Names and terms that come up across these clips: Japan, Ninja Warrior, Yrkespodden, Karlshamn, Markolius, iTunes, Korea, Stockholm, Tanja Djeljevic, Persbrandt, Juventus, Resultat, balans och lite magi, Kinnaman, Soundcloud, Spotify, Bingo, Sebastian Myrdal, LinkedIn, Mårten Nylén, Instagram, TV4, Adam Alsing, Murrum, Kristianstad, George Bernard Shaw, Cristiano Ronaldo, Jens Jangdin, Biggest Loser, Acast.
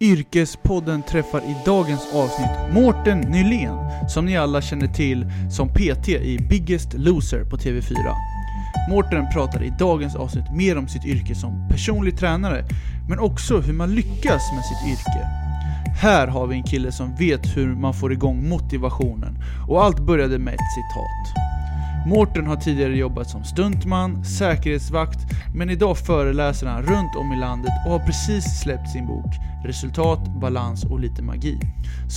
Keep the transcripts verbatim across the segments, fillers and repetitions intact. Yrkespodden träffar i dagens avsnitt Mårten Nylén, som ni alla känner till som P T i Biggest Loser på T V fyra. Mårten pratar i dagens avsnitt mer om sitt yrke som personlig tränare, men också hur man lyckas med sitt yrke. Här har vi en kille som vet hur man får igång motivationen, och allt började med ett citat. Mårten har tidigare jobbat som stuntman, säkerhetsvakt, men idag föreläser han runt om i landet och har precis släppt sin bok Resultat, balans och lite magi,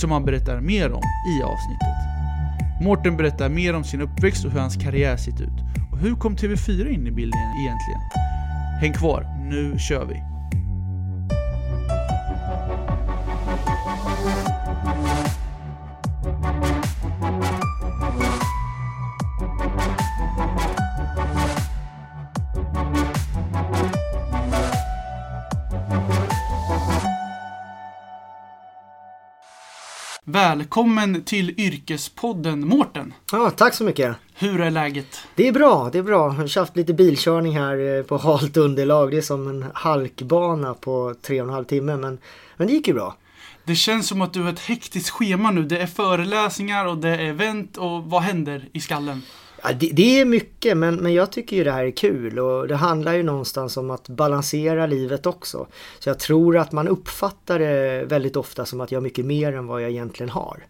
som han berättar mer om i avsnittet. Mårten berättar mer om sin uppväxt och hur hans karriär sett ut. Och hur kom T V fyra in i bilden egentligen? Häng kvar, nu kör vi! Välkommen till Yrkespodden, Mårten. Ja, tack så mycket. Hur är läget? Det är bra, det är bra. Jag har haft lite bilkörning här på halt underlag. Det är som en halkbana på tre och en halv timme, men, men det gick ju bra. Det känns som att du har ett hektiskt schema nu. Det är föreläsningar och det är event, och vad händer i skallen? Ja, det, det är mycket, men, men jag tycker ju det här är kul, och det handlar ju någonstans om att balansera livet också. Så jag tror att man uppfattar det väldigt ofta som att jag har mycket mer än vad jag egentligen har.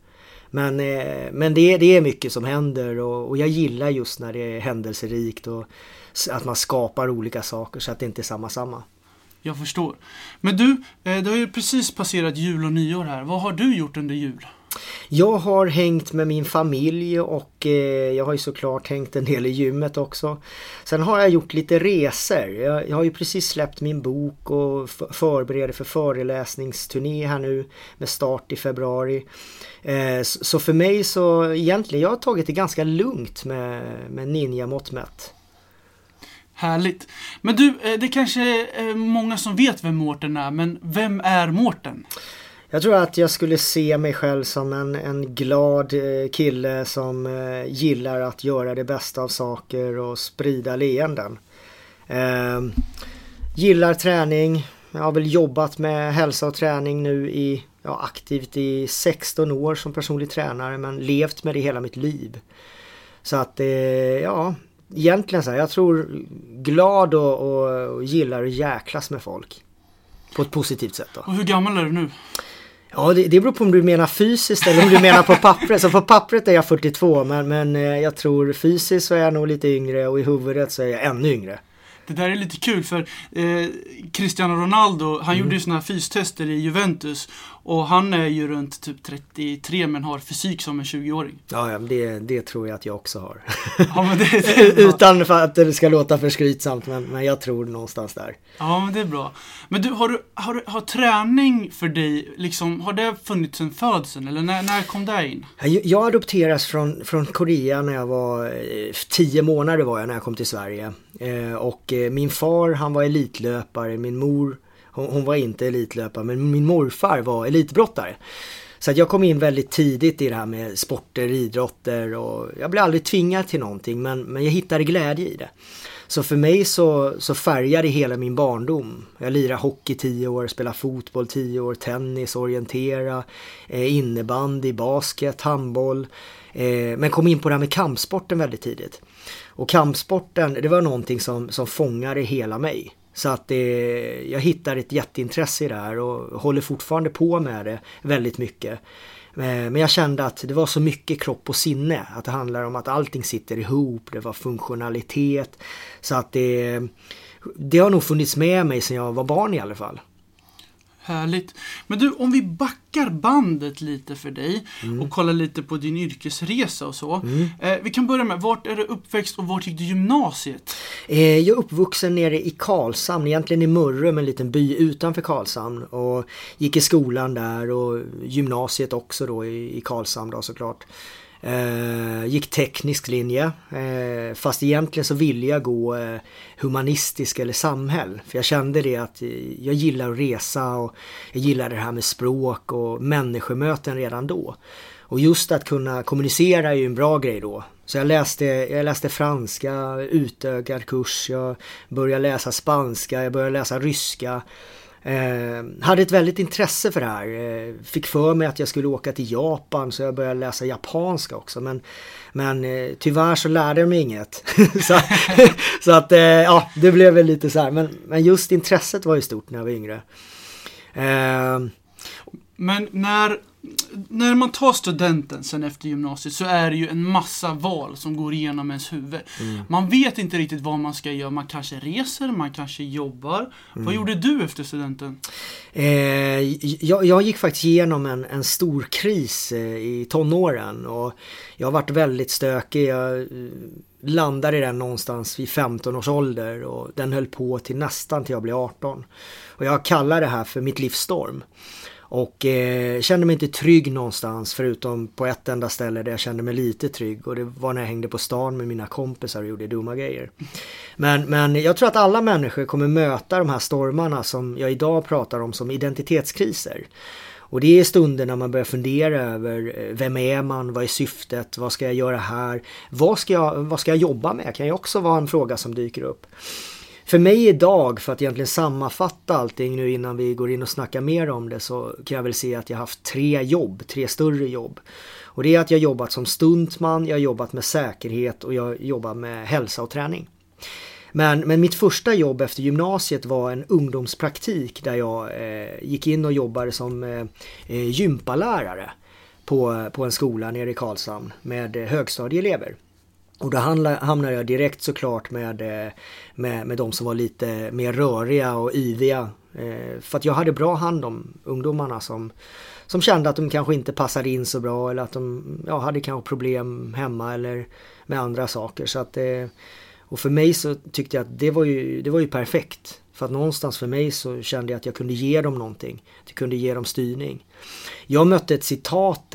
Men, eh, men det, det är mycket som händer, och, och jag gillar just när det är händelserikt och att man skapar olika saker så att det inte är samma samma. Jag förstår. Men du, eh, det har ju precis passerat jul och nyår här. Vad har du gjort under jul? Jag har hängt med min familj, och eh, jag har ju såklart hängt en del i gymmet också. Sen har jag gjort lite resor. Jag, jag har ju precis släppt min bok och f- förbereder för föreläsningsturné här nu med start i februari. Eh, så, så för mig så egentligen, jag har tagit det ganska lugnt med, med ninja mått mätt. Härligt. Men du, det kanske är många som vet vem Mårten är, men vem är Mårten? Jag tror att jag skulle se mig själv som en, en glad kille som gillar att göra det bästa av saker och sprida leenden. Eh, gillar träning. Jag har väl jobbat med hälsa och träning nu i, ja, aktivt i sexton år som personlig tränare, men levt med det hela mitt liv. Så att, eh, ja, egentligen så här, jag tror glad och, och, och gillar att jäklas med folk. På ett positivt sätt då. Och hur gammal är du nu? Ja, det, det beror på om du menar fysiskt eller om du menar på pappret. Så på pappret är jag fyrtiotvå, men, men jag tror fysiskt så är jag nog lite yngre, och i huvudet så är jag ännu yngre. Det där är lite kul, för eh, Cristiano Ronaldo, han mm. gjorde ju såna här fystester i Juventus, och han är ju runt typ trettiotre men har fysik som en tjugo-åring. Ja, ja, det, det tror jag att jag också har. Ja, men det, det är bra. Utan för att det ska låta för skrytsamt, men, men jag tror någonstans där. Ja, men det är bra. Men du, har, du, har, du, har träning för dig, liksom, har det funnits sedan födseln, eller när, när kom det in? Jag, jag adopteras från, från Korea när jag var, tio månader var jag när jag kom till Sverige. Eh, och eh, min far, han var elitlöpare, min mor... Hon var inte elitlöpare, men min morfar var elitbrottare. Så att jag kom in väldigt tidigt i det här med sporter, idrotter, och jag blev aldrig tvingad till någonting, men, men jag hittade glädje i det. Så för mig så, så färgade hela min barndom. Jag lirade hockey tio år, spelade fotboll tio år, tennis, orientera, eh, innebandy, basket, handboll. Eh, men kom in på det här med kampsporten väldigt tidigt. Och kampsporten, det var någonting som, som fångade hela mig. Så att det, jag hittar ett jätteintresse i det här och håller fortfarande på med det väldigt mycket. Men jag kände att det var så mycket kropp och sinne, att det handlar om att allting sitter ihop, det var funktionalitet. Så att det, det har nog funnits med mig sedan jag var barn i alla fall. Härligt. Men du, om vi backar bandet lite för dig mm. och kollar lite på din yrkesresa och så. Mm. Eh, vi kan börja med, vart är du uppväxt och vart gick du gymnasiet? Eh, jag är uppvuxen nere i Karlshamn, egentligen i Murrum, en liten by utanför Karlshamn. Och gick i skolan där och gymnasiet också då i, i Karlshamn då, såklart. Eh, gick teknisk linje, eh, fast egentligen så ville jag gå eh, humanistisk eller samhäll, för jag kände det att jag gillar att resa, och jag gillar det här med språk och människomöten redan då, och just att kunna kommunicera är ju en bra grej då. Så jag läste, jag läste franska, utökad kurs, jag började läsa spanska, jag började läsa ryska. Eh, hade ett väldigt intresse för det här. Eh, fick för mig att jag skulle åka till Japan, så jag började läsa japanska också. Men, men eh, tyvärr så lärde jag mig inget. så, så att eh, ja, det blev väl lite så här. Men, men just intresset var ju stort när jag var yngre. Eh, men när... När man tar studenten sen efter gymnasiet så är det ju en massa val som går igenom ens huvud. Mm. Man vet inte riktigt vad man ska göra. Man kanske reser, man kanske jobbar. Mm. Vad gjorde du efter studenten? Eh, jag, jag gick faktiskt igenom en, en stor kris i tonåren. Och jag har varit väldigt stökig. Jag landade i den någonstans vid femton års ålder. Och den höll på till nästan till jag blev arton. Och jag kallar det här för mitt livsstorm. Och eh, kände mig inte trygg någonstans, förutom på ett enda ställe där jag kände mig lite trygg. Och det var när jag hängde på stan med mina kompisar och gjorde dumma grejer. Men, men jag tror att alla människor kommer möta de här stormarna som jag idag pratar om som identitetskriser. Och det är stunder när man börjar fundera över vem är man, vad är syftet, vad ska jag göra här, vad ska jag, vad ska jag jobba med, kan ju också vara en fråga som dyker upp. För mig idag, för att egentligen sammanfatta allting nu innan vi går in och snackar mer om det, så kan jag väl se att jag haft tre jobb, tre större jobb. Och det är att jag jobbat som stuntman, jag har jobbat med säkerhet och jag jobbar med hälsa och träning. Men, men mitt första jobb efter gymnasiet var en ungdomspraktik där jag eh, gick in och jobbade som eh, gympalärare på, på en skola nere i Karlshamn med eh, högstadieelever. Och då hamnade jag direkt såklart med, med, med de som var lite mer röriga och yviga. För att jag hade bra hand om ungdomarna som, som kände att de kanske inte passade in så bra. Eller att de ja, hade kanske problem hemma eller med andra saker. Så att, och för mig så tyckte jag att det var, ju, det var ju perfekt. För att någonstans för mig så kände jag att jag kunde ge dem någonting. Jag kunde ge dem styrning. Jag mötte ett citat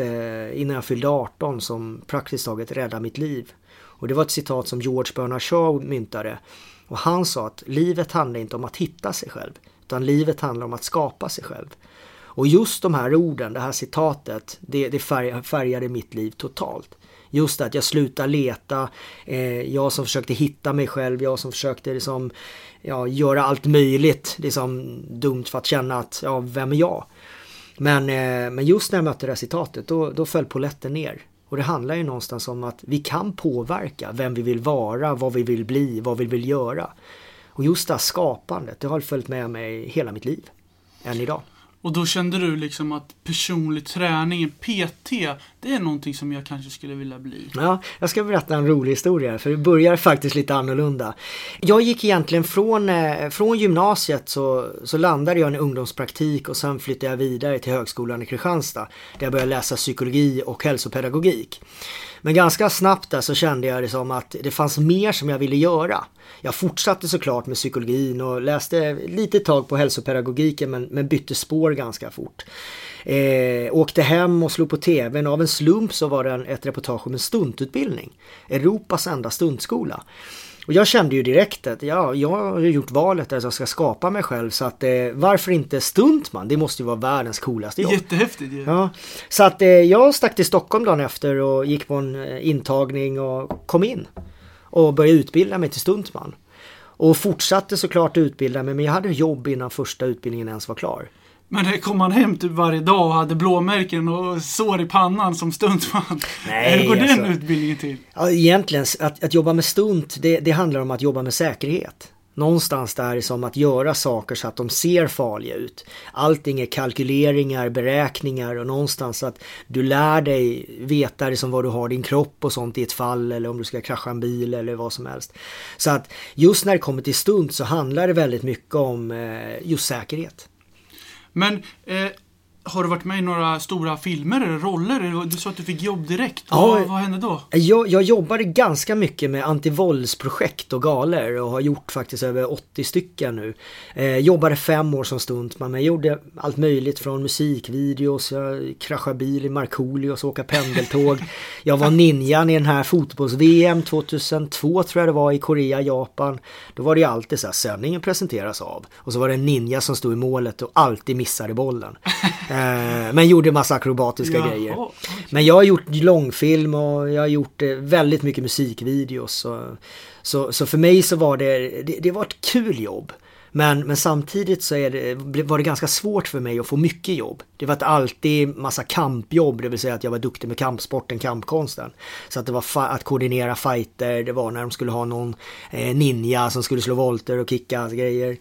innan jag fyllde arton som praktiskt taget räddade mitt liv. Och det var ett citat som George Bernard Shaw myntade. Och han sa att livet handlar inte om att hitta sig själv. Utan livet handlar om att skapa sig själv. Och just de här orden, det här citatet, det, det färgade mitt liv totalt. Just att jag slutade leta. Eh, jag som försökte hitta mig själv. Jag som försökte liksom, ja, göra allt möjligt. Det är som dumt för att känna att, ja, vem är jag? Men, eh, men just när jag mötte det här citatet, då, då föll poletten ner. Och det handlar ju någonstans om att vi kan påverka vem vi vill vara, vad vi vill bli, vad vi vill göra. Och just det här skapandet, det har följt med mig hela mitt liv, än idag. Och då kände du liksom att personlig träning, P T, det är någonting som jag kanske skulle vilja bli? Ja, jag ska berätta en rolig historia, för det börjar faktiskt lite annorlunda. Jag gick egentligen från, från gymnasiet så, så landade jag i en ungdomspraktik och sen flyttade jag vidare till högskolan i Kristianstad där jag började läsa psykologi och hälsopedagogik. Men ganska snabbt där så kände jag liksom att det fanns mer som jag ville göra. Jag fortsatte såklart med psykologin och läste lite tag på hälsopedagogiken men, men bytte spår ganska fort. Eh, åkte hem och slog på tvn. Av en slump så var det en, ett reportage om en stuntutbildning. Europas enda stuntskola. Och jag kände ju direkt att ja, jag har gjort valet att jag ska skapa mig själv. Så att eh, varför inte stuntman? Det måste ju vara världens coolaste jobb. Jättehäftigt ju. Ja. Så att eh, jag stack till Stockholm dagen efter och gick på en intagning och kom in. Och började utbilda mig till stuntman. Och fortsatte såklart utbilda mig. Men jag hade jobb innan första utbildningen ens var klar. Men det kom man hem typ varje dag och hade blåmärken och sår i pannan som stuntman. Nej, hur går alltså, den utbildningen till? Ja, egentligen, att, att jobba med stunt, det, det handlar om att jobba med säkerhet. Någonstans där är som att göra saker så att de ser farliga ut. Allting är kalkyleringar, beräkningar och någonstans att du lär dig veta som vad du har din kropp och sånt i ett fall eller om du ska krascha en bil eller vad som helst. Så att just när det kommer till stunt så handlar det väldigt mycket om just säkerhet. Men eh, har du varit med i några stora filmer eller roller? Du sa att du fick jobb direkt. Ja, vad hände då? Jag, jag jobbade ganska mycket med antivåldsprojekt och galer och har gjort faktiskt över åttio stycken nu. Eh, jobbade fem år som stuntman, men jag gjorde allt möjligt från musikvideos, jag kraschade bil i Markolius, åka pendeltåg. Jag var ninjan i den här fotbolls-V M tjugohundratvå tror jag det var i Korea, Japan. Då var det ju alltid så här, sändningen presenteras av. Och så var det en ninja som stod i målet och alltid missade bollen. Men gjorde massa akrobatiska ja, grejer. Oh, okay. Men jag har gjort långfilm och jag har gjort väldigt mycket musikvideos. Så, så, så för mig så var det, det, det var ett kul jobb. Men, men samtidigt så är det, var det ganska svårt för mig att få mycket jobb. Det var alltid massa kampjobb, det vill säga att jag var duktig med kampsporten, kampkonsten. Så att det var fa- att koordinera fighter, det var när de skulle ha någon eh, ninja som skulle slå volter och kicka grejer.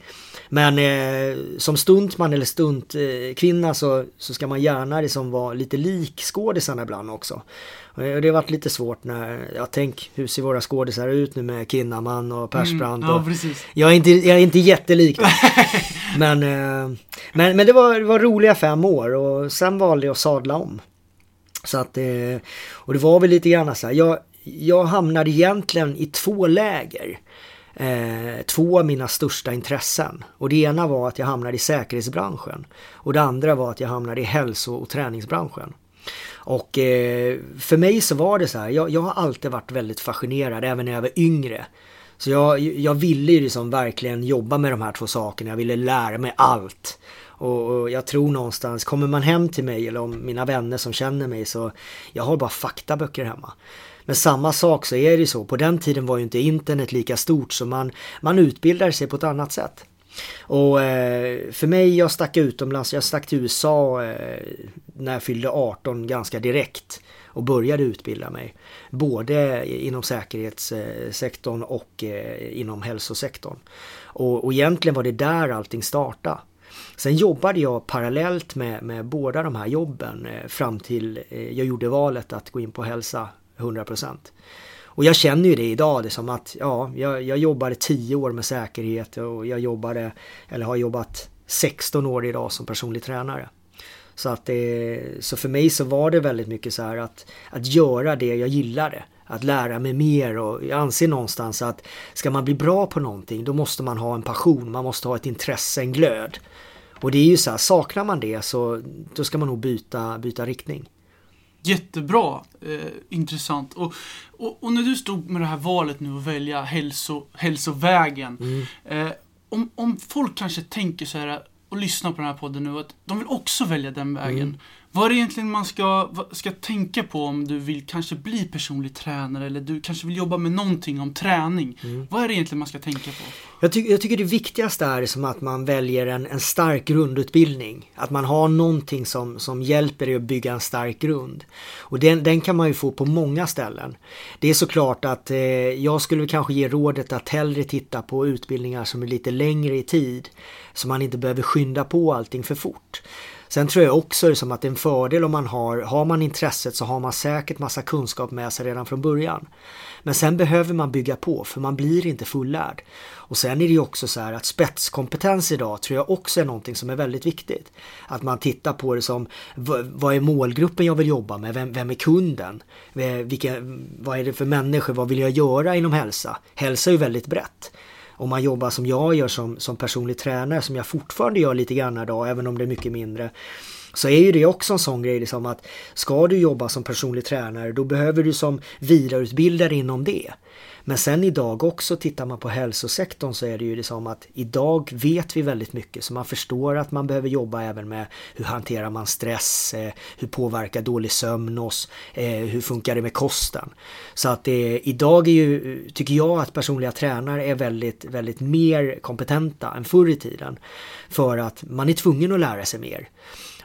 Men eh, som stuntman eller stuntkvinna eh, så, så ska man gärna liksom vara lite lik skådisarna ibland också. Och det har varit lite svårt när, jag tänk hur ser våra skådisar ut nu med Kinnaman och Persbrandt. Mm, ja, precis. Jag är inte, jag är inte jättelik. men, men, men det var, det var roliga fem år och sen valde jag att sadla om. Så att, och det var väl lite grann så här, jag, jag hamnade egentligen i två läger. Eh, två av mina största intressen. Och det ena var att jag hamnade i säkerhetsbranschen. Och det andra var att jag hamnade i hälso- och träningsbranschen. Och eh, för mig så var det så här, jag, jag har alltid varit väldigt fascinerad även när jag var yngre. Så jag, jag ville ju liksom verkligen jobba med de här två sakerna, jag ville lära mig allt. Och, och jag tror någonstans, kommer man hem till mig eller om mina vänner som känner mig så, jag har bara faktaböcker hemma. Men samma sak så är det ju så, på den tiden var ju inte internet lika stort så man, man utbildar sig på ett annat sätt. Och eh, för mig, jag stack utomlands, jag stack till U S A eh, när jag fyllde arton ganska direkt och började utbilda mig. Både inom säkerhetssektorn och eh, inom hälsosektorn. Och, och egentligen var det där allting startade. Sen jobbade jag parallellt med, med båda de här jobben eh, fram till eh, jag gjorde valet att gå in på hälsa hundra procent. Och jag känner ju det idag, det är som att ja, jag, jag jobbade tio år med säkerhet och jag jobbade, eller har jobbat sexton år idag som personlig tränare. Så, att det, så för mig så var det väldigt mycket så här att, att göra det jag gillade, att lära mig mer och jag anser någonstans att ska man bli bra på någonting då måste man ha en passion, man måste ha ett intresse, en glöd. Och det är ju så här, saknar man det så då ska man nog byta, byta riktning. Jättebra, eh, intressant. Och, och, och när du stod med det här valet nu att välja hälso, hälsovägen. Mm. Eh, om, om folk kanske tänker så här och lyssnar på den här podden nu att de vill också välja den vägen. Mm. Vad är det egentligen man ska, ska tänka på om du vill kanske bli personlig tränare eller du kanske vill jobba med någonting om träning? Mm. Vad är det egentligen man ska tänka på? Jag, ty- jag tycker det viktigaste är som att man väljer en, en stark grundutbildning. Att man har någonting som, som hjälper dig att bygga en stark grund. Och den, den kan man ju få på många ställen. Det är såklart att eh, jag skulle kanske ge rådet att hellre titta på utbildningar som är lite längre i tid. Så man inte behöver skynda på allting för fort. Sen tror jag också som att det är en fördel om man har, har man intresset så har man säkert massa kunskap med sig redan från början. Men sen behöver man bygga på för man blir inte fullärd. Och sen är det ju också så här att spetskompetens idag tror jag också är någonting som är väldigt viktigt. Att man tittar på det som, vad är målgruppen jag vill jobba med? Vem, vem är kunden? Vilka, vad är det för människor? Vad vill jag göra inom hälsa? Hälsa är ju väldigt brett. Om man jobbar som jag gör som, som personlig tränare, som jag fortfarande gör lite grann idag, även om det är mycket mindre, så är ju det också en sån grej liksom att ska du jobba som personlig tränare, då behöver du som vidareutbildare inom det. Men sen idag också, tittar man på hälsosektorn så är det ju liksom att idag vet vi väldigt mycket så man förstår att man behöver jobba även med hur hanterar man stress, hur påverkar dålig sömn oss, hur funkar det med kosten. Så att det, idag är ju, tycker jag att personliga tränare är väldigt, väldigt mer kompetenta än förr i tiden för att man är tvungen att lära sig mer.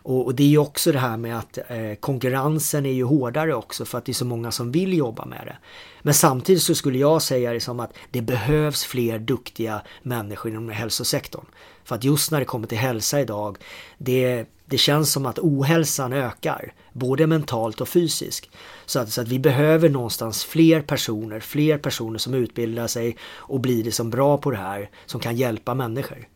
Och det är ju också det här med att eh, konkurrensen är ju hårdare också för att det är så många som vill jobba med det. Men samtidigt så skulle jag säga liksom att det behövs fler duktiga människor inom hälsosektorn. För att just när det kommer till hälsa idag, det, det känns som att ohälsan ökar, både mentalt och fysiskt. Så att, så att vi behöver någonstans fler personer, fler personer som utbildar sig och blir liksom bra på det här, som kan hjälpa människor.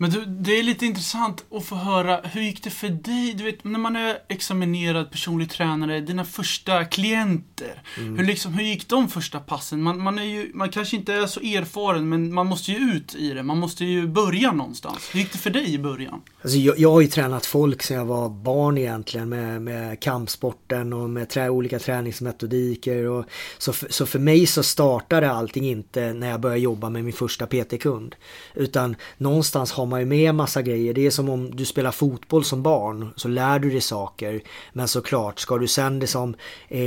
Men du, det är lite intressant att få höra, hur gick det för dig? Du vet, när man är examinerad personlig tränare, dina första klienter, mm. hur, liksom, hur gick de första passen? Man, man, är ju, man kanske inte är så erfaren, men man måste ju ut i det, man måste ju börja någonstans. Hur gick det för dig i början? Alltså, jag, jag har ju tränat folk sedan jag var barn egentligen, med, med kampsporten och med trä, olika träningsmetodiker. Och, så, för, så för mig så startade allting inte när jag började jobba med min första P T-kund, utan någonstans har man ju med massa grejer. Det är som om du spelar fotboll som barn, så lär du dig saker. Men såklart, ska du sen liksom, eh,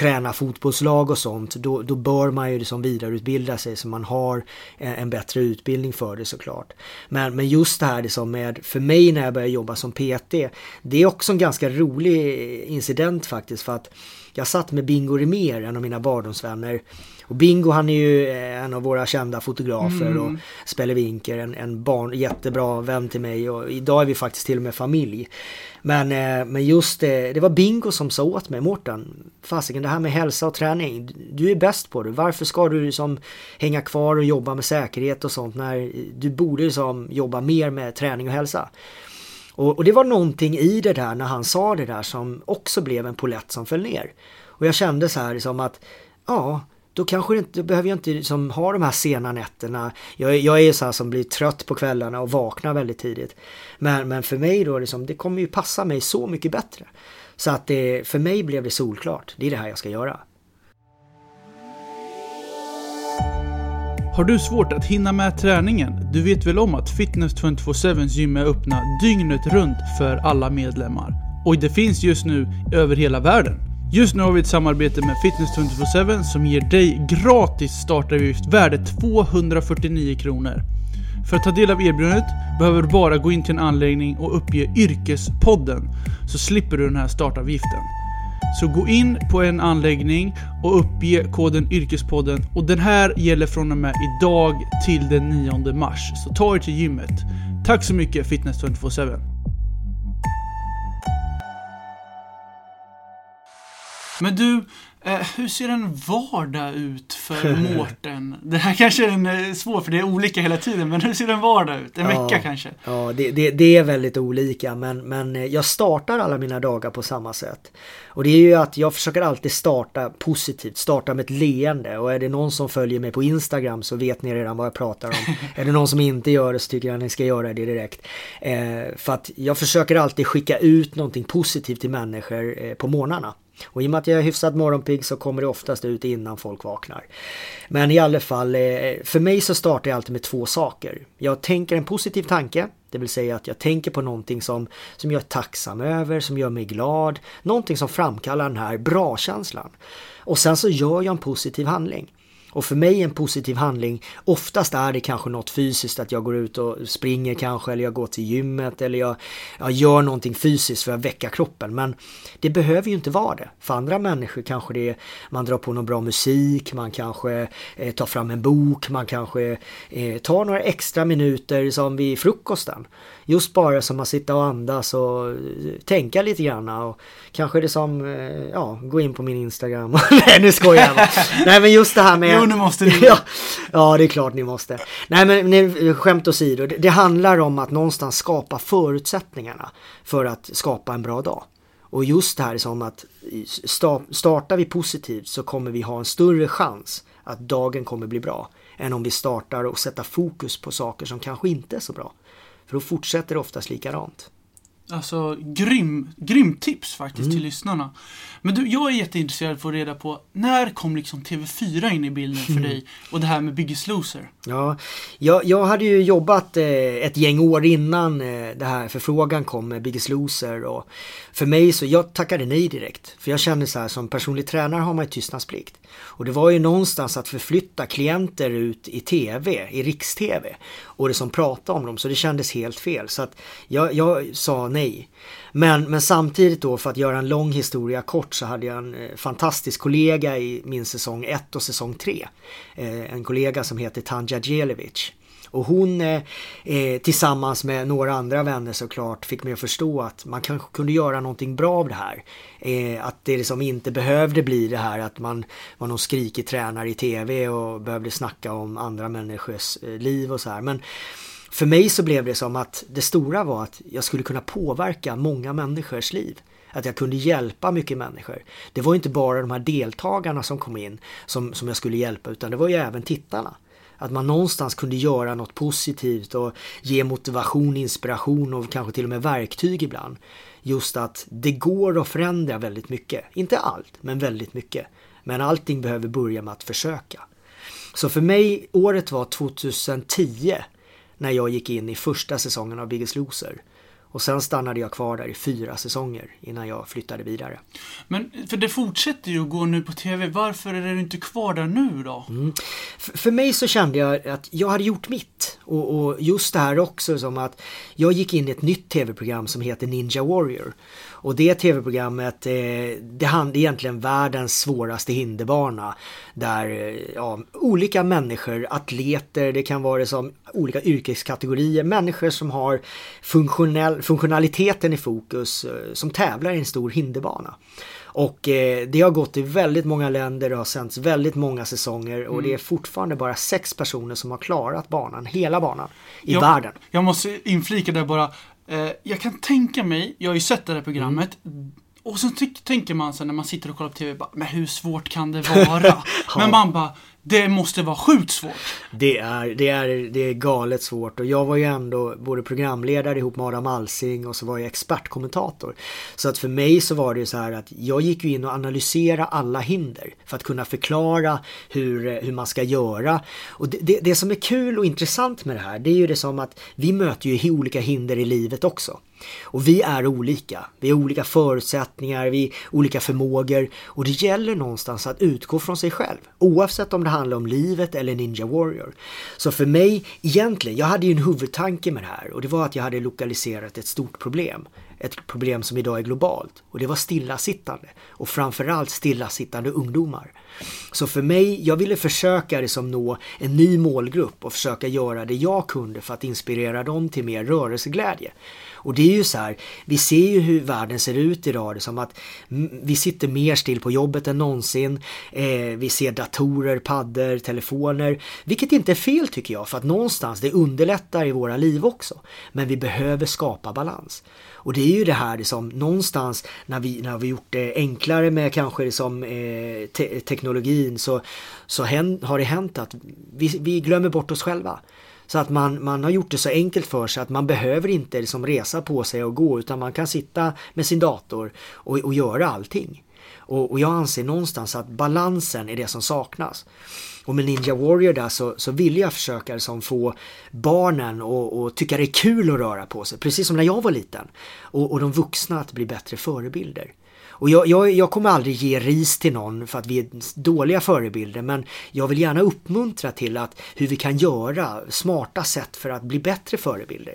träna fotbollslag och sånt, då, då bör man ju liksom vidareutbilda sig så man har en, en bättre utbildning för det såklart. Men, men just det här liksom med, för mig när jag började jobba som P T, det är också en ganska rolig incident faktiskt, för att jag satt med Bingo Rimér, en av mina barndomsvänner. Och Bingo, han är ju en av våra kända fotografer mm. och Spelevinker, en, en barn, jättebra vän till mig. Och idag är vi faktiskt till och med familj. Men, eh, men just det, det var Bingo som sa åt mig: Mårten, fasiken, det här med hälsa och träning, du är bäst på det. Varför ska du liksom hänga kvar och jobba med säkerhet och sånt när du borde liksom jobba mer med träning och hälsa? Och, och det var någonting i det där när han sa det där som också blev en polett som föll ner. Och jag kände så här liksom att ja, då kanske inte, då behöver jag inte liksom ha de här sena nätterna. Jag, jag är så här som blir trött på kvällarna och vaknar väldigt tidigt. Men, men för mig då, liksom, det kommer ju passa mig så mycket bättre. Så att det, för mig blev det solklart. Det är det här jag ska göra. Har du svårt att hinna med träningen? Du vet väl om att Fitness två tjugosjus gym är öppna dygnet runt för alla medlemmar. Och det finns just nu över hela världen. Just nu har vi ett samarbete med Fitness två tjugosjus som ger dig gratis startavgift värde tvåhundrafyrtionio kronor. För att ta del av erbjudandet behöver du bara gå in till en anläggning och uppge Yrkespodden, så slipper du den här startavgiften. Så gå in på en anläggning och uppge koden Yrkespodden, och den här gäller från och med idag till den nionde mars. Så ta er till gymmet. Tack så mycket Fitness två tjugosjus. Men du, eh, hur ser en vardag ut för Mårten? Det här kanske är en, eh, svår, för det är olika hela tiden. Men hur ser en vardag ut? En ja, vecka kanske? Ja, det, det, det är väldigt olika. Men, men jag startar alla mina dagar på samma sätt. Och det är ju att jag försöker alltid starta positivt. Starta med ett leende. Och är det någon som följer mig på Instagram så vet ni redan vad jag pratar om. Är det någon som inte gör det så tycker jag att ni ska göra det direkt. Eh, för att jag försöker alltid skicka ut någonting positivt till människor eh, på månaderna. Och i och med att jag är hyfsat morgonpigg så kommer det oftast ut innan folk vaknar. Men i alla fall, för mig så startar jag alltid med två saker. Jag tänker en positiv tanke, det vill säga att jag tänker på någonting som, som jag är tacksam över, som gör mig glad. Någonting som framkallar den här bra-känslan. Och sen så gör jag en positiv handling. Och för mig en positiv handling, oftast är det kanske något fysiskt, att jag går ut och springer kanske, eller jag går till gymmet, eller jag, jag gör någonting fysiskt för att väcka kroppen. Men det behöver ju inte vara det. För andra människor kanske det är, man drar på någon bra musik, man kanske eh, tar fram en bok, man kanske eh, tar några extra minuter som vid frukosten. Just bara som att sitta och andas och tänka lite grann. Och kanske det som, ja, gå in på min Instagram. Nej, nu skojar jag. Nej, men just det här med... Jo, nu måste ni. Ja, ja, det är klart ni måste. Nej, men nej, skämt åsido. Det, det handlar om att någonstans skapa förutsättningarna för att skapa en bra dag. Och just det här är som att sta, startar vi positivt så kommer vi ha en större chans att dagen kommer bli bra. Än om vi startar och sätter fokus på saker som kanske inte är så bra. För då fortsätter det oftast likadant. Alltså, grym, grym tips faktiskt mm. till lyssnarna. Men du, jag är jätteintresserad för att reda på, när kom liksom T V fyra in i bilden för mm. dig och det här med Biggest Loser? Ja, jag, jag hade ju jobbat eh, ett gäng år innan eh, det här förfrågan kom med Biggest Loser. Och för mig så, jag tackade nej direkt. För jag kände så här, som personlig tränare har man ju tystnadsplikt. Och det var ju någonstans att förflytta klienter ut i T V, i riks-T V. Och det som pratade om dem, så det kändes helt fel. Så att jag, jag sa nej. Men, men samtidigt då, för att göra en lång historia kort, så hade jag en eh, fantastisk kollega i min säsong ett och säsong tre. Eh, en kollega som heter Tanja Djeljevic. Och hon eh, tillsammans med några andra vänner såklart fick mig att förstå att man kanske kunde göra någonting bra av det här. Eh, att det liksom inte behövde bli det här att man var någon skrikig tränare i T V och behövde snacka om andra människors eh, liv och så här. Men för mig så blev det som att det stora var att jag skulle kunna påverka många människors liv. Att jag kunde hjälpa mycket människor. Det var inte bara de här deltagarna som kom in som, som jag skulle hjälpa, utan det var ju även tittarna. Att man någonstans kunde göra något positivt och ge motivation, inspiration och kanske till och med verktyg ibland. Just att det går att förändra väldigt mycket. Inte allt, men väldigt mycket. Men allting behöver börja med att försöka. Så för mig, året var tjugohundratio. när jag gick in i första säsongen av Biggest Loser. Och sen stannade jag kvar där i fyra säsonger innan jag flyttade vidare. Men för det fortsätter ju att gå nu på tv. Varför är du inte kvar där nu då? Mm. F- för mig så kände jag att jag hade gjort mitt. Och, och just det här också, som att jag gick in i ett nytt tv-program som heter Ninja Warrior. Och det tv-programmet, eh, det handlar egentligen världens svåraste hinderbana. Där ja, olika människor, atleter, det kan vara som olika yrkeskategorier. Människor som har funktionell, funktionaliteten i fokus, eh, som tävlar i en stor hinderbana. Och eh, det har gått i väldigt många länder, det har sänts väldigt många säsonger. Och mm. det är fortfarande bara sex personer som har klarat banan, hela banan, i jag, världen. Jag måste inflika där bara. Jag kan tänka mig, jag har ju sett det här programmet mm. och så ty- tänker man så när man sitter och kollar på tv bara, men hur svårt kan det vara? ja. Men man bara, det måste vara sjukt svårt. Det är, det, är, det är galet svårt, och jag var ju ändå både programledare ihop med Adam Alsing och så var jag expertkommentator. Så att för mig så var det ju så här att jag gick ju in och analyserade alla hinder för att kunna förklara hur, hur man ska göra. Och det, det, det som är kul och intressant med det här, det är ju det som att vi möter ju olika hinder i livet också. Och vi är olika, vi har olika förutsättningar, vi har olika förmågor, och det gäller någonstans att utgå från sig själv, oavsett om det handlar om livet eller Ninja Warrior. Så för mig egentligen, jag hade ju en huvudtanke med det här, och det var att jag hade lokaliserat ett stort problem, ett problem som idag är globalt, och det var stillasittande, och framförallt stillasittande ungdomar. Så för mig, jag ville försöka liksom nå en ny målgrupp och försöka göra det jag kunde för att inspirera dem till mer rörelseglädje. Och det är ju så här, vi ser ju hur världen ser ut idag. Det är som att vi sitter mer still på jobbet än någonsin. Eh, vi ser datorer, paddor, telefoner. Vilket inte är fel tycker jag, för att någonstans det underlättar i våra liv också. Men vi behöver skapa balans. Och det är ju det här det som någonstans när vi, när vi gjort det enklare med kanske liksom, eh, te- teknologin så, så hän, har det hänt att vi, vi glömmer bort oss själva. Så att man, man har gjort det så enkelt för sig att man behöver inte liksom resa på sig och gå, utan man kan sitta med sin dator och, och göra allting. Och, och jag anser någonstans att balansen är det som saknas. Och med Ninja Warrior där så, så vill jag försöka liksom få barnen och, och tycka det är kul att röra på sig. Precis som när jag var liten. Och, och de vuxna att bli bättre förebilder. Och jag, jag, jag kommer aldrig ge ris till någon för att vi är dåliga förebilder, men jag vill gärna uppmuntra till att hur vi kan göra smarta sätt för att bli bättre förebilder.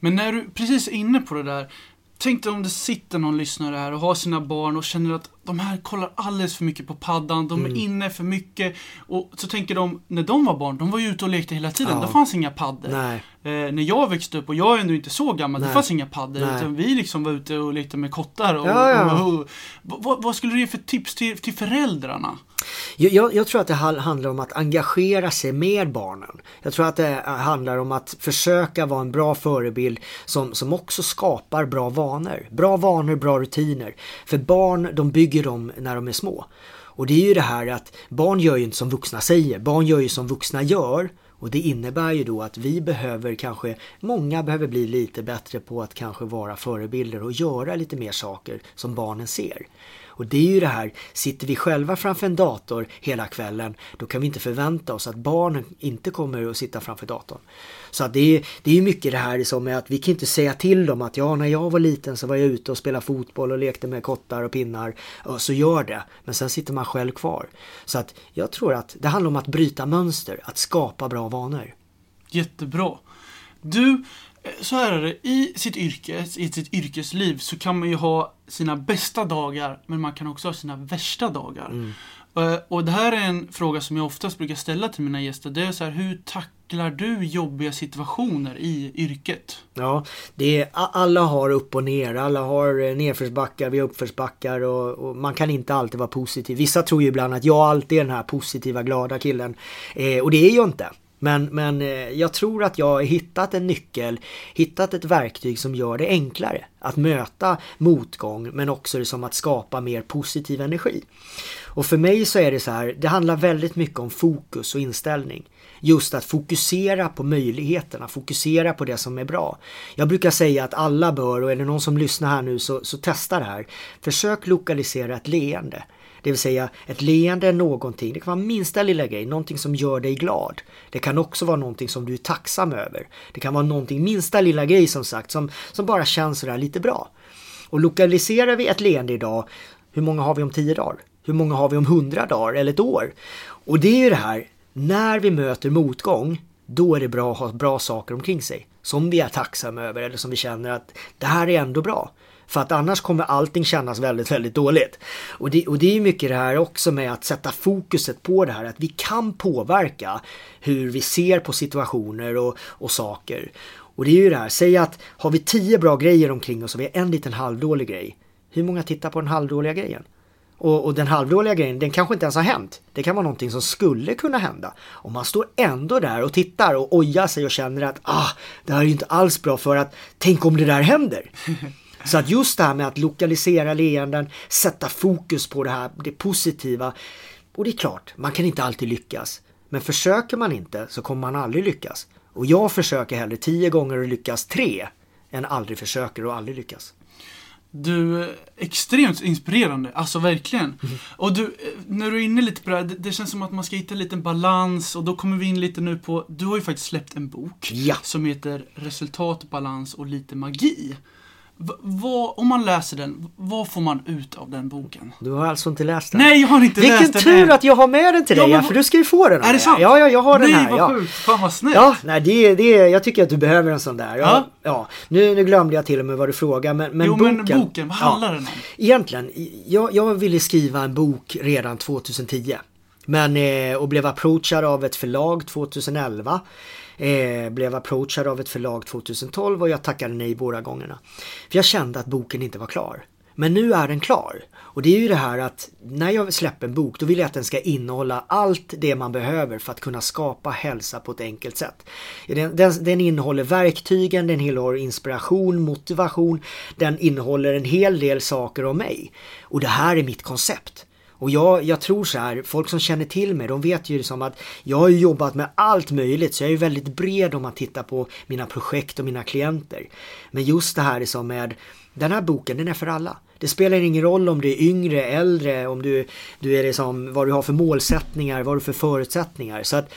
Men när du precis är inne på det där, tänk dig om det sitter någon lyssnare här och har sina barn och känner att de här kollar alldeles för mycket på paddan, de mm. är inne för mycket, och så tänker de, när de var barn, de var ju ute och lekte hela tiden, ja. Det fanns inga paddor. Eh, när jag växte upp, och jag är ändå inte så gammal, Nej. Det fanns inga paddor, utan vi liksom var ute och lekte med kottar. Och, ja, ja. Och, och, vad, vad skulle du ge för tips till, till föräldrarna? Jag, jag, jag tror att det handlar om att engagera sig med barnen. Jag tror att det handlar om att försöka vara en bra förebild som, som också skapar bra vanor. Bra vanor, bra rutiner. För barn, de bygger dem när de är små. Och det är ju det här att barn gör ju inte som vuxna säger. Barn gör ju som vuxna gör. Och det innebär ju då att vi behöver kanske, många behöver bli lite bättre på att kanske vara förebilder och göra lite mer saker som barnen ser. Och det är ju det här, sitter vi själva framför en dator hela kvällen, då kan vi inte förvänta oss att barnen inte kommer att sitta framför datorn. Så att det är det är mycket det här som är att vi kan inte säga till dem att ja, när jag var liten så var jag ute och spelade fotboll och lekte med kottar och pinnar, och så gör det. Men sen sitter man själv kvar. Så att jag tror att det handlar om att bryta mönster, att skapa bra vanor. Jättebra. Du, så här är det, i sitt yrke, i sitt yrkesliv så kan man ju ha sina bästa dagar, men man kan också ha sina värsta dagar. Mm. Och det här är en fråga som jag oftast brukar ställa till mina gäster. Det är så här, hur tacklar du jobbiga situationer i yrket? Ja, det är, alla har upp och ner. Alla har nedförsbackar, vi har uppförsbackar, och, och man kan inte alltid vara positiv. Vissa tror ju ibland att jag alltid är den här positiva, glada killen. Eh, och det är ju inte. Men, men jag tror att jag har hittat en nyckel, hittat ett verktyg som gör det enklare att möta motgång, men också det som att skapa mer positiv energi. Och för mig så är det så här, det handlar väldigt mycket om fokus och inställning. Just att fokusera på möjligheterna, fokusera på det som är bra. Jag brukar säga att alla bör, och är det någon som lyssnar här nu så, så testa det här. Försök lokalisera ett leende. Det vill säga ett leende är någonting. Det kan vara minsta lilla grej, någonting som gör dig glad. Det kan också vara någonting som du är tacksam över. Det kan vara någonting, minsta lilla grej som sagt, som, som bara känns sådär lite bra. Och lokaliserar vi ett leende idag, hur många har vi om tio dagar? Hur många har vi om hundra dagar eller ett år? Och det är ju det här, när vi möter motgång, då är det bra att ha bra saker omkring sig. Som vi är tacksamma över eller som vi känner att det här är ändå bra. För att annars kommer allting kännas väldigt, väldigt dåligt. Och det, och det är mycket det här också med att sätta fokuset på det här. Att vi kan påverka hur vi ser på situationer och, och saker. Och det är ju det här, säg att har vi tio bra grejer omkring oss och vi har en liten halvdålig grej. Hur många tittar på den halvdåliga grejen? Och, och den halvdåliga grejen, den kanske inte ens har hänt. Det kan vara någonting som skulle kunna hända. Och man står ändå där och tittar och ojar sig och känner att ah, det här är ju inte alls bra för att tänk om det där händer. Så att just det här med att lokalisera leenden, sätta fokus på det här, det positiva. Och det är klart, man kan inte alltid lyckas. Men försöker man inte så kommer man aldrig lyckas. Och jag försöker hellre tio gånger och lyckas tre än aldrig försöker och aldrig lyckas. Du, extremt inspirerande, alltså verkligen. Mm. Och du, när du är inne lite på det här, det, det känns som att man ska hitta en liten balans. Och då kommer vi in lite nu på, du har ju faktiskt släppt en bok ja. som heter Resultat, balans och lite magi. V- vad, om man läser den, vad får man ut av den boken? Du har alltså inte läst den? Nej, jag har inte Vilken läst den. Vilken tur att jag har med den till dig, ja, men, för du ska ju få den här. Är det sant? Ja, ja, jag har nej, den här. Vad sjukt, ja. Fan vad snällt. Ja, nej, det, det, jag tycker att du behöver en sån där. Jag, ja. ja. Nu, nu glömde jag till och med vad du frågar, men, men jo, boken. Jo, men boken, vad handlar ja. den om? Egentligen, jag, jag ville skriva en bok redan tjugohundratio. Men, eh, och blev approachad av ett förlag tjugohundraelva. Eh, blev approachad av ett förlag tjugotolv och jag tackade nej båda gångerna. För jag kände att boken inte var klar. Men nu är den klar. Och det är ju det här att när jag släpper en bok, då vill jag att den ska innehålla allt det man behöver för att kunna skapa hälsa på ett enkelt sätt. Den, den, den innehåller verktygen, den innehåller inspiration, motivation. Den innehåller en hel del saker om mig. Och det här är mitt koncept. Och jag, jag tror så här, folk som känner till mig, de vet ju liksom att jag har jobbat med allt möjligt. Så jag är ju väldigt bred om man tittar på mina projekt och mina klienter. Men just det här liksom med, den här boken, den är för alla. Det spelar ingen roll om du är yngre, äldre, om du, du är liksom, vad du har för målsättningar, vad du har för förutsättningar. Så att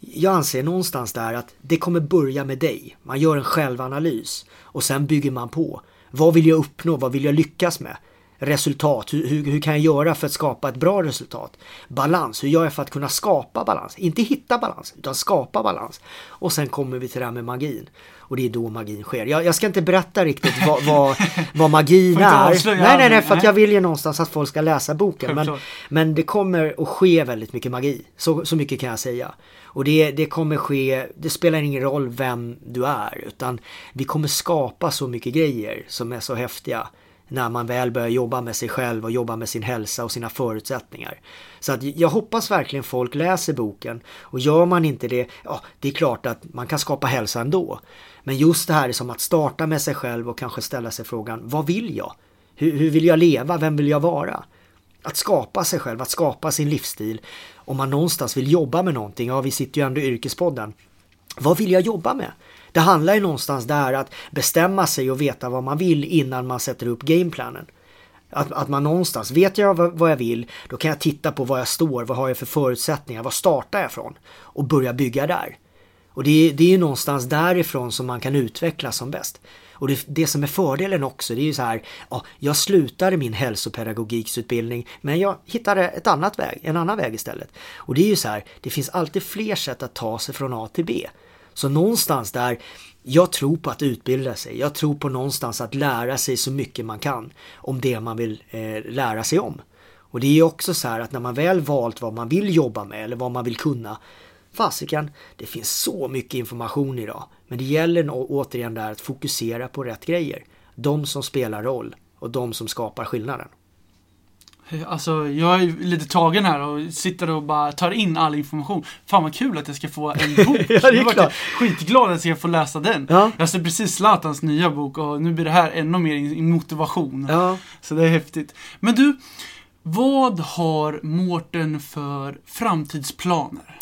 jag anser någonstans där att det kommer börja med dig. Man gör en självanalys och sen bygger man på. Vad vill jag uppnå? Vad vill jag lyckas med? Resultat, hur, hur, hur kan jag göra för att skapa ett bra resultat? Balans, hur gör jag för att kunna skapa balans? Inte hitta balans, utan skapa balans. Och sen kommer vi till det här med magin. Och det är då magin sker. Jag, jag ska inte berätta riktigt vad, vad, vad magin är. Nej, nej, nej, för att jag vill ju någonstans att folk ska läsa boken. Men, men det kommer att ske väldigt mycket magi. Så, så mycket kan jag säga. Och det, det kommer ske, det spelar ingen roll vem du är. Utan vi kommer skapa så mycket grejer som är så häftiga. När man väl börjar jobba med sig själv och jobba med sin hälsa och sina förutsättningar. Så att jag hoppas verkligen folk läser boken. Och gör man inte det, ja det är klart att man kan skapa hälsa ändå. Men just det här är som att starta med sig själv och kanske ställa sig frågan, vad vill jag? Hur, hur vill jag leva? Vem vill jag vara? Att skapa sig själv, att skapa sin livsstil. Om man någonstans vill jobba med någonting, ja vi sitter ju ändå i Yrkespodden. Vad vill jag jobba med? Det handlar ju någonstans där att bestämma sig och veta vad man vill innan man sätter upp gameplanen. Att, att man någonstans, vet jag vad jag vill, då kan jag titta på vad jag står, vad har jag för förutsättningar, vad startar jag från? Och börja bygga där. Och det, det är ju någonstans därifrån som man kan utvecklas som bäst. Och det, det som är fördelen också, det är ju så här, ja, jag slutade min hälsopedagogiksutbildning men jag hittade ett annat väg, en annan väg istället. Och det är ju så här, det finns alltid fler sätt att ta sig från A till B. Så någonstans där, jag tror på att utbilda sig. Jag tror på någonstans att lära sig så mycket man kan om det man vill eh, lära sig om. Och det är också så här att när man väl valt vad man vill jobba med eller vad man vill kunna. Fasiken, det finns så mycket information idag. Men det gäller å- återigen där att fokusera på rätt grejer. De som spelar roll och de som skapar skillnaden. Alltså jag är lite tagen här och sitter och bara tar in all information. Fan vad kul att jag ska få en bok. Ja, det är jag är skitglad att jag får läsa den. Ja. Jag ser precis Zlatans nya bok och nu blir det här ännu mer motivation. Ja. Så det är häftigt. Men du, vad har Mårten för framtidsplaner?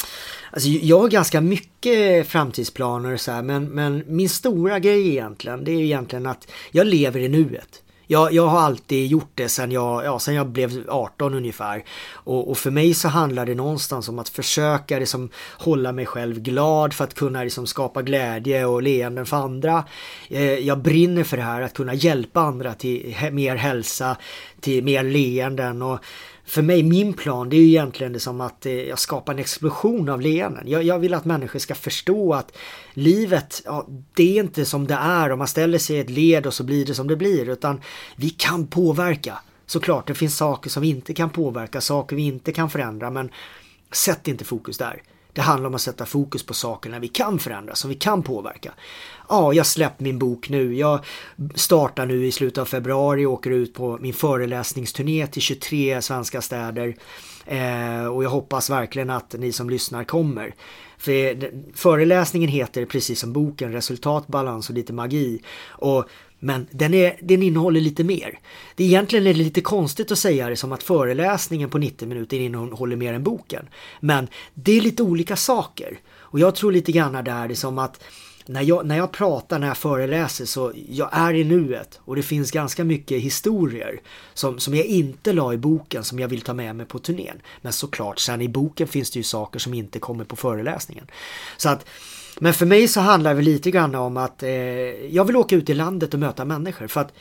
Alltså jag har ganska mycket framtidsplaner så här, men, men min stora grej egentligen, det är egentligen att jag lever i nuet. Jag, jag har alltid gjort det sedan jag, ja, sedan jag blev arton ungefär. Och, och för mig så handlar det någonstans om att försöka liksom hålla mig själv glad för att kunna liksom skapa glädje och leenden för andra. Eh, jag brinner för det här, att kunna hjälpa andra till mer hälsa, till mer leenden. Och för mig, min plan, det är ju egentligen det som att eh, jag skapar en explosion av leenden. Jag, jag vill att människor ska förstå att livet, ja, det är inte som det är om man ställer sig i ett led och så blir det som det blir, utan vi kan påverka. Såklart, det finns saker som vi inte kan påverka, saker vi inte kan förändra, men sätt inte fokus där. Det handlar om att sätta fokus på sakerna vi kan förändra, som vi kan påverka. Ja, jag släpper min bok nu. Jag startar nu i slutet av februari och åker ut på min föreläsningsturné till tjugotre svenska städer. Eh, och jag hoppas verkligen att ni som lyssnar kommer. För föreläsningen heter, precis som boken, Resultat, balans och lite magi. Och men den, är, den innehåller lite mer. Det egentligen är lite konstigt att säga det som att föreläsningen på nittio minuter innehåller mer än boken. Men det är lite olika saker. Och jag tror lite grann där det som att när jag, när jag pratar, när jag föreläser, så jag är i nuet. Och det finns ganska mycket historier som, som jag inte la i boken, som jag vill ta med mig på turnén. Men såklart, sen i boken finns det ju saker som inte kommer på föreläsningen. Så att... Men för mig så handlar det lite grann om att eh, jag vill åka ut i landet och möta människor, för att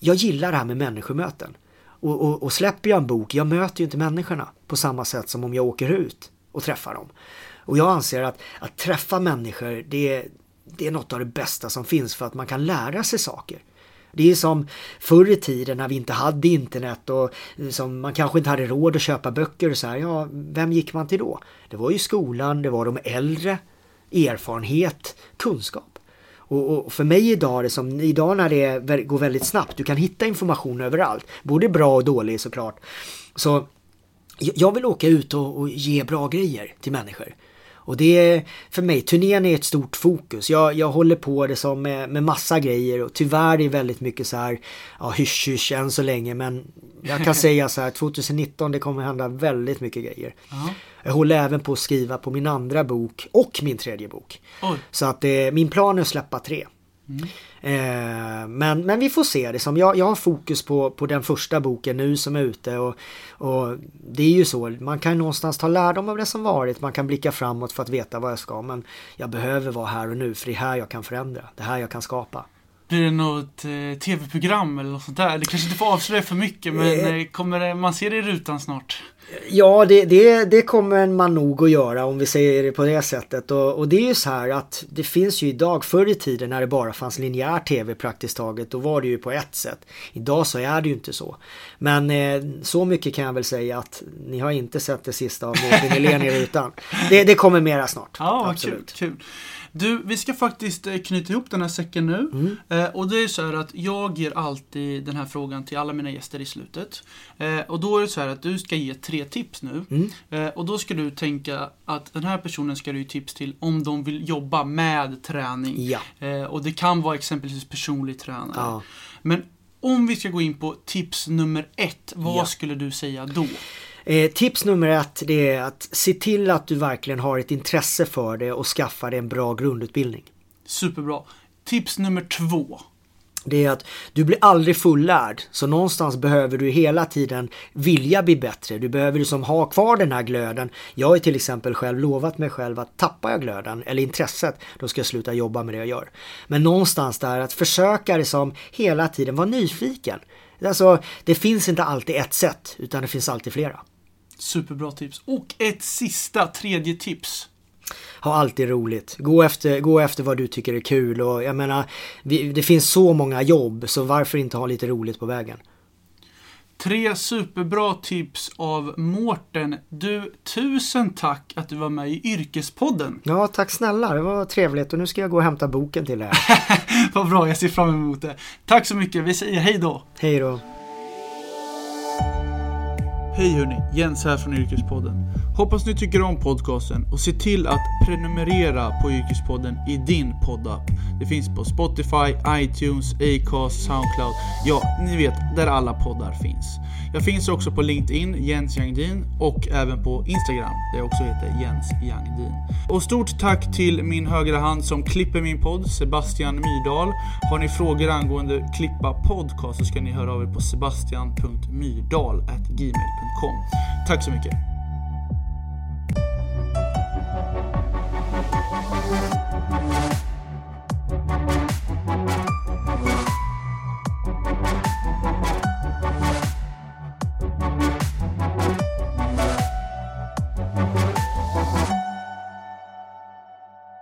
jag gillar det här med människomöten. Och, och, och släpper jag en bok, jag möter ju inte människorna på samma sätt som om jag åker ut och träffar dem. Och jag anser att, att träffa människor, det, det är något av det bästa som finns, för att man kan lära sig saker. Det är som förr i tiden när vi inte hade internet och som man kanske inte hade råd att köpa böcker och så här, ja, vem gick man till då? Det var ju skolan, det var de äldre. Erfarenhet, kunskap. Och, och för mig idag är det som, idag när det går väldigt snabbt, du kan hitta information överallt, både bra och dålig såklart. Så jag vill åka ut och, och ge bra grejer till människor. Och det är, för mig, turnén är ett stort fokus. Jag, jag håller på det som med, med massa grejer, och tyvärr är det väldigt mycket så här, ja, hysch hysch än så länge, men jag kan säga så här, tjugonitton det kommer hända väldigt mycket grejer. Uh-huh. Jag håller även på att skriva på min andra bok och min tredje bok. Oj. Så att eh, min plan är att släppa tre. Mm. Eh, men, men vi får se det som, jag, jag har fokus på, på den första boken nu som är ute, och, och det är ju så, man kan någonstans ta lärdom av det som varit, man kan blicka framåt för att veta vad jag ska, men jag behöver vara här och nu, för det är här jag kan förändra, det här jag kan skapa. Blir det något eh, tv-program eller något sånt där? Det kanske inte får avslöja för mycket, men eh, kommer det, man ser det i rutan snart? Ja, det, det, det kommer man nog att göra, om vi säger det på det sättet. Och, och det är ju så här att det finns ju idag, förr i tiden när det bara fanns linjär tv praktiskt taget, då var det ju på ett sätt. Idag så är det ju inte så. Men eh, så mycket kan jag väl säga att ni har inte sett det sista av Mårten Nylén i rutan. Det, det kommer mera snart. Ja, absolut. Kul, kul. Du, vi ska faktiskt knyta ihop den här säcken nu. Mm. Eh, och det är så här att jag ger alltid den här frågan till alla mina gäster i slutet. Eh, och då är det så här att du ska ge tre tips nu. Mm. Eh, och då ska du tänka att den här personen ska du ge tips till om de vill jobba med träning. Ja. Eh, och det kan vara exempelvis personlig tränare. Ja. Men om vi ska gå in på tips nummer ett, vad ja. skulle du säga då? Eh, tips nummer ett, det är att se till att du verkligen har ett intresse för det och skaffa dig en bra grundutbildning. Superbra. Tips nummer två. Det är att du blir aldrig fullärd, så någonstans behöver du hela tiden vilja bli bättre. Du behöver liksom ha kvar den här glöden. Jag har till exempel själv lovat mig själv att tappar jag glöden eller intresset, då ska jag sluta jobba med det jag gör. Men någonstans där att försöka liksom hela tiden vara nyfiken. Alltså, det finns inte alltid ett sätt, utan det finns alltid flera. Superbra tips. Och ett sista, tredje tips. Ha alltid roligt. Gå efter, gå efter vad du tycker är kul. Och jag menar, vi, det finns så många jobb, så varför inte ha lite roligt på vägen? Tre superbra tips av Mårten. Du, tusen tack att du var med i Yrkespodden. Ja, tack snälla. Det var trevligt. Och nu ska jag gå och hämta boken till dig. Vad bra, jag ser fram emot det. Tack så mycket. Vi säger hej då. Hej då. Hej hörni, Jens här från Yrkespodden. Hoppas ni tycker om podcasten och se till att prenumerera på Yrkespodden i din poddapp. Det finns på Spotify, iTunes, Acast, Soundcloud. Ja, ni vet, där alla poddar finns. Jag finns också på LinkedIn, Jens Jangdin, och även på Instagram, där jag också heter Jens Jangdin. Och stort tack till min högra hand som klipper min podd, Sebastian Myrdal. Har ni frågor angående klippa podcast så ska ni höra av er på sebastian punkt myrdal at gmail punkt com. Tack så mycket.